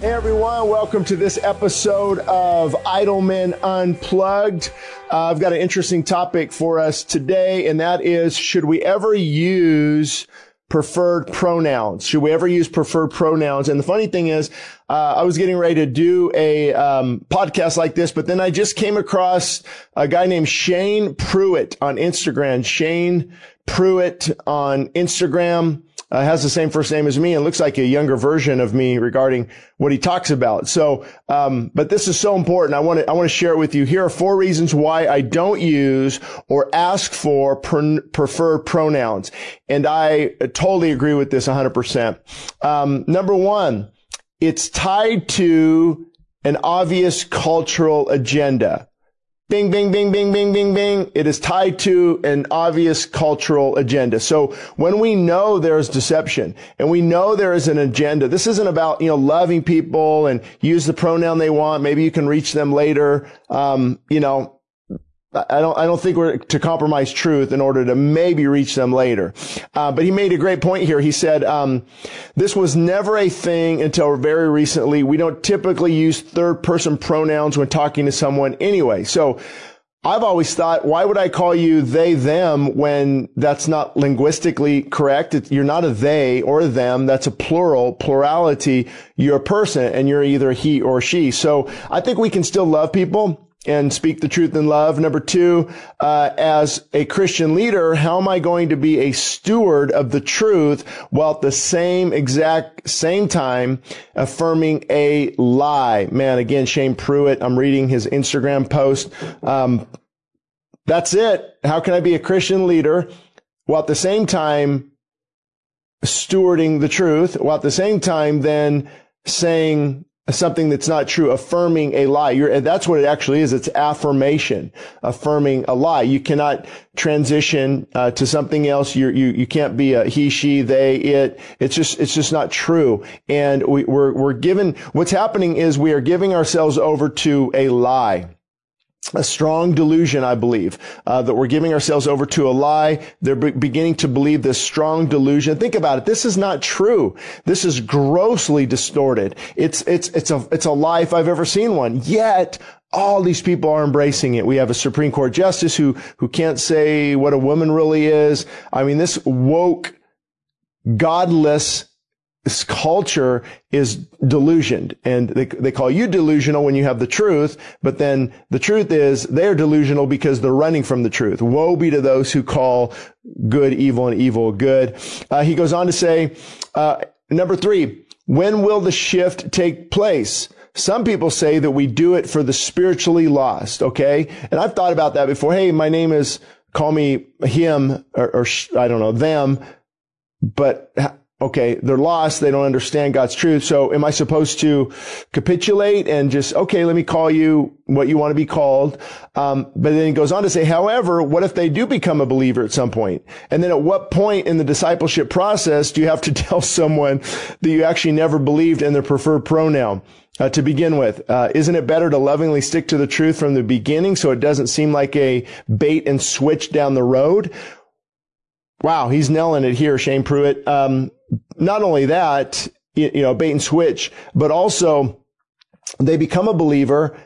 Hey everyone, welcome to this episode of Idleman Unplugged. I've got an interesting topic for us today, and that is, should we ever use preferred pronouns? Should we ever use preferred pronouns? And the funny thing is, I was getting ready to do a podcast like this, but then I just came across a guy named Shane Pruitt on Instagram. Shane Pruitt on Instagram has the same first name as me and looks like a younger version of me regarding what he talks about. So, but this is so important. I want to share it with you. Here are 4 reasons why I don't use or ask for preferred pronouns. And I totally agree with this 100%. Number 1, it's tied to an obvious cultural agenda. Bing, bing, bing, bing, bing, bing, bing. It is tied to an obvious cultural agenda. So when we know there's deception and we know there is an agenda, this isn't about, loving people and use the pronoun they want. Maybe you can reach them later. I don't think we're to compromise truth in order to maybe reach them later. But he made a great point here. He said, this was never a thing until very recently. We don't typically use third person pronouns when talking to someone anyway. So I've always thought, why would I call you they, them when that's not linguistically correct? You're not a they or a them. That's a plurality. You're a person and you're either he or she. So I think we can still love people and speak the truth in love. Number 2, as a Christian leader, how am I going to be a steward of the truth while at the same time affirming a lie? Man, again, Shane Pruitt, I'm reading his Instagram post. That's it. How can I be a Christian leader while at the same time stewarding the truth, while at the same time then saying something that's not true, affirming a lie. That's what it actually is. It's affirmation, affirming a lie. You cannot transition to something else. You can't be a he, she, they, it. It's just not true. And we're given, what's happening is we are giving ourselves over to a lie. A strong delusion, I believe, that we're giving ourselves over to a lie. They're beginning to believe this strong delusion. Think about it. This is not true. This is grossly distorted. It's a lie if I've ever seen one. Yet all these people are embracing it. We have a Supreme Court justice who can't say what a woman really is. I mean, this woke, godless this culture is delusioned, and they call you delusional when you have the truth, but then the truth is they're delusional because they're running from the truth. Woe be to those who call good evil and evil good. He goes on to say, number 3, when will the shift take place? Some people say that we do it for the spiritually lost, okay? And I've thought about that before. Hey, my name is, call me him, or I don't know, them, but okay, they're lost. They don't understand God's truth. So am I supposed to capitulate and just, okay, let me call you what you want to be called? But then he goes on to say, however, what if they do become a believer at some point? And then at what point in the discipleship process do you have to tell someone that you actually never believed in their preferred pronoun? To begin with, isn't it better to lovingly stick to the truth from the beginning so it doesn't seem like a bait and switch down the road? Wow, he's nailing it here, Shane Pruitt. Not only that, bait and switch, but also they become a believer.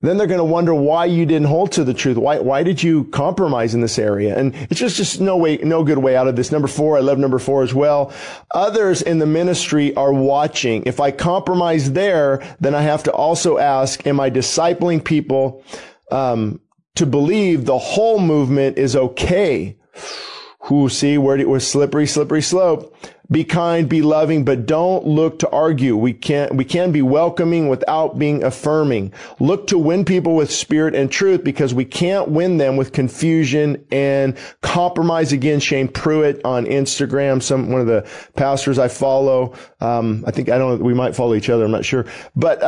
Then they're going to wonder why you didn't hold to the truth. Why did you compromise in this area? And it's just no good way out of this. Number 4, I love number 4 as well. Others in the ministry are watching. If I compromise there, then I have to also ask, am I discipling people, to believe the whole movement is okay? Who see where it was slippery slope. Be kind, be loving, but don't look to argue. We can be welcoming without being affirming. Look to win people with spirit and truth, because we can't win them with confusion and compromise. Again, Shane Pruitt on Instagram, one of the pastors I follow. We might follow each other. I'm not sure. But,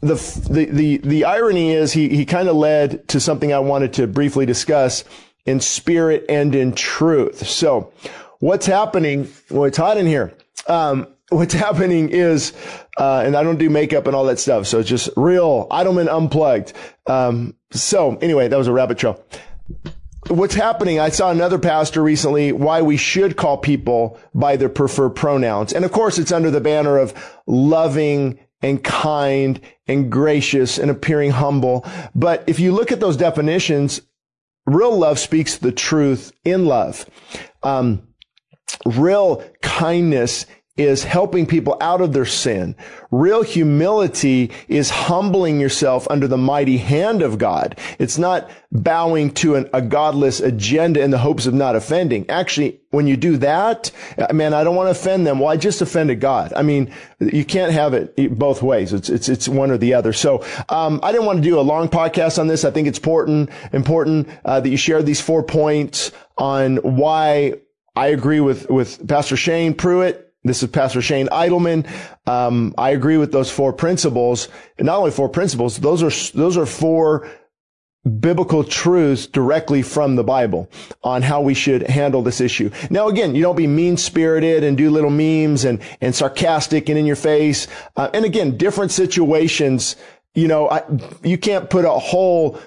the irony is he kind of led to something I wanted to briefly discuss in spirit and in truth. So, what's happening? Well, it's hot in here. What's happening is, and I don't do makeup and all that stuff. So it's just real Idleman Unplugged. So anyway, that was a rabbit trail. What's happening? I saw another pastor recently, why we should call people by their preferred pronouns. And of course, it's under the banner of loving and kind and gracious and appearing humble. But if you look at those definitions, real love speaks the truth in love. Real kindness is helping people out of their sin. Real humility is humbling yourself under the mighty hand of God. It's not bowing to a godless agenda in the hopes of not offending. Actually, when you do that, man, I don't want to offend them. Well, I just offended God. I mean, you can't have it both ways. It's one or the other. So, I didn't want to do a long podcast on this. I think it's important, that you share these 4 points on why I agree with Pastor Shane Pruitt. This is Pastor Shane Idleman. I agree with those 4 principles. And not only 4 principles, those are 4 biblical truths directly from the Bible on how we should handle this issue. Now, again, you don't be mean-spirited and do little memes and sarcastic and in your face. And again, different situations, you can't put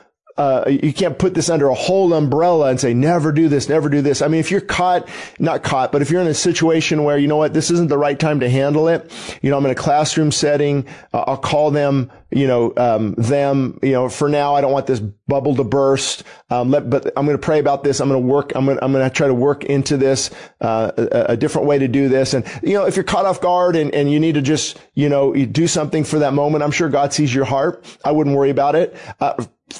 you can't put this under a whole umbrella and say, never do this, never do this. I mean, if you're if you're in a situation where, you know what, this isn't the right time to handle it, I'm in a classroom setting, I'll call them, for now, I don't want this bubble to burst. But I'm going to pray about this. I'm going to try to work into this, a different way to do this. And, if you're caught off guard and you need to just, you do something for that moment, I'm sure God sees your heart. I wouldn't worry about it.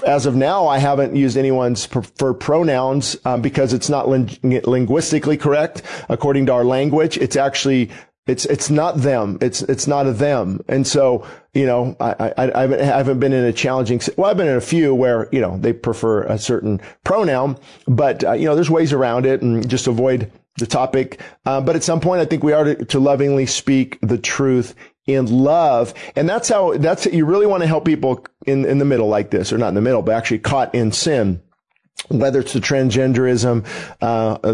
As of now, I haven't used anyone's preferred pronouns, because it's not linguistically correct. According to our language, it's not them. It's not a them. And so, I haven't been in a challenging, well, I've been in a few where, they prefer a certain pronoun, but, there's ways around it and just avoid the topic. But at some point, I think we are to lovingly speak the truth in love. And that's you really want to help people in the middle like this, or not in the middle, but actually caught in sin. Whether it's the transgenderism,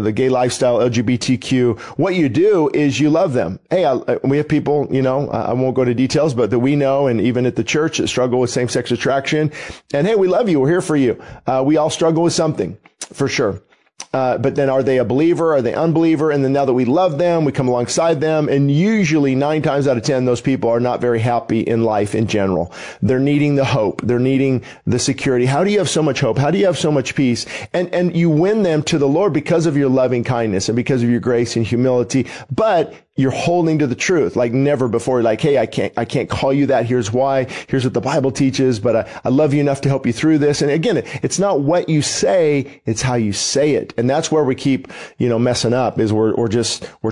the gay lifestyle, LGBTQ, what you do is you love them. Hey, we have people, I won't go to details, but that we know, and even at the church, that struggle with same-sex attraction. And hey, we love you. We're here for you. We all struggle with something, for sure. But then are they a believer? Are they unbeliever? And then now that we love them, we come alongside them. And usually 9 times out of 10, those people are not very happy in life in general. They're needing the hope. They're needing the security. How do you have so much hope? How do you have so much peace? And you win them to the Lord because of your loving kindness and because of your grace and humility. But you're holding to the truth like never before. Like, hey, I can't call you that. Here's why. Here's what the Bible teaches, but I love you enough to help you through this. And again, it's not what you say, it's how you say it. And that's where we keep, messing up, is we're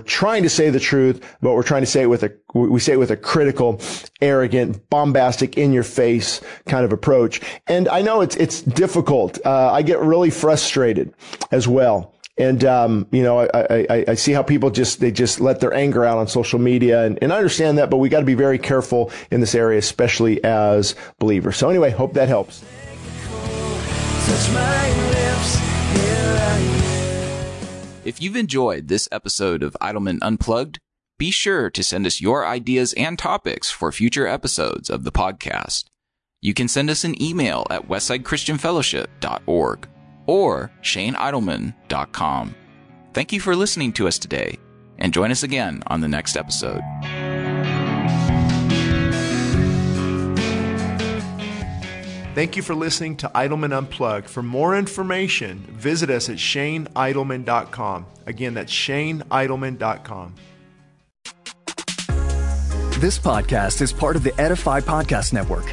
trying to say the truth, but we're trying to say it with a critical, arrogant, bombastic, in your face kind of approach. And I know it's difficult. I get really frustrated as well. And, I see how people they just let their anger out on social media. And I understand that, but we got to be very careful in this area, especially as believers. So anyway, hope that helps. If you've enjoyed this episode of Idleman Unplugged, be sure to send us your ideas and topics for future episodes of the podcast. You can send us an email at WestsideChristianFellowship.org. or ShaneIdleman.com. Thank you for listening to us today, and join us again on the next episode. Thank you for listening to Idleman Unplugged. For more information, visit us at ShaneIdleman.com. Again, that's ShaneIdleman.com. This podcast is part of the Edify Podcast Network.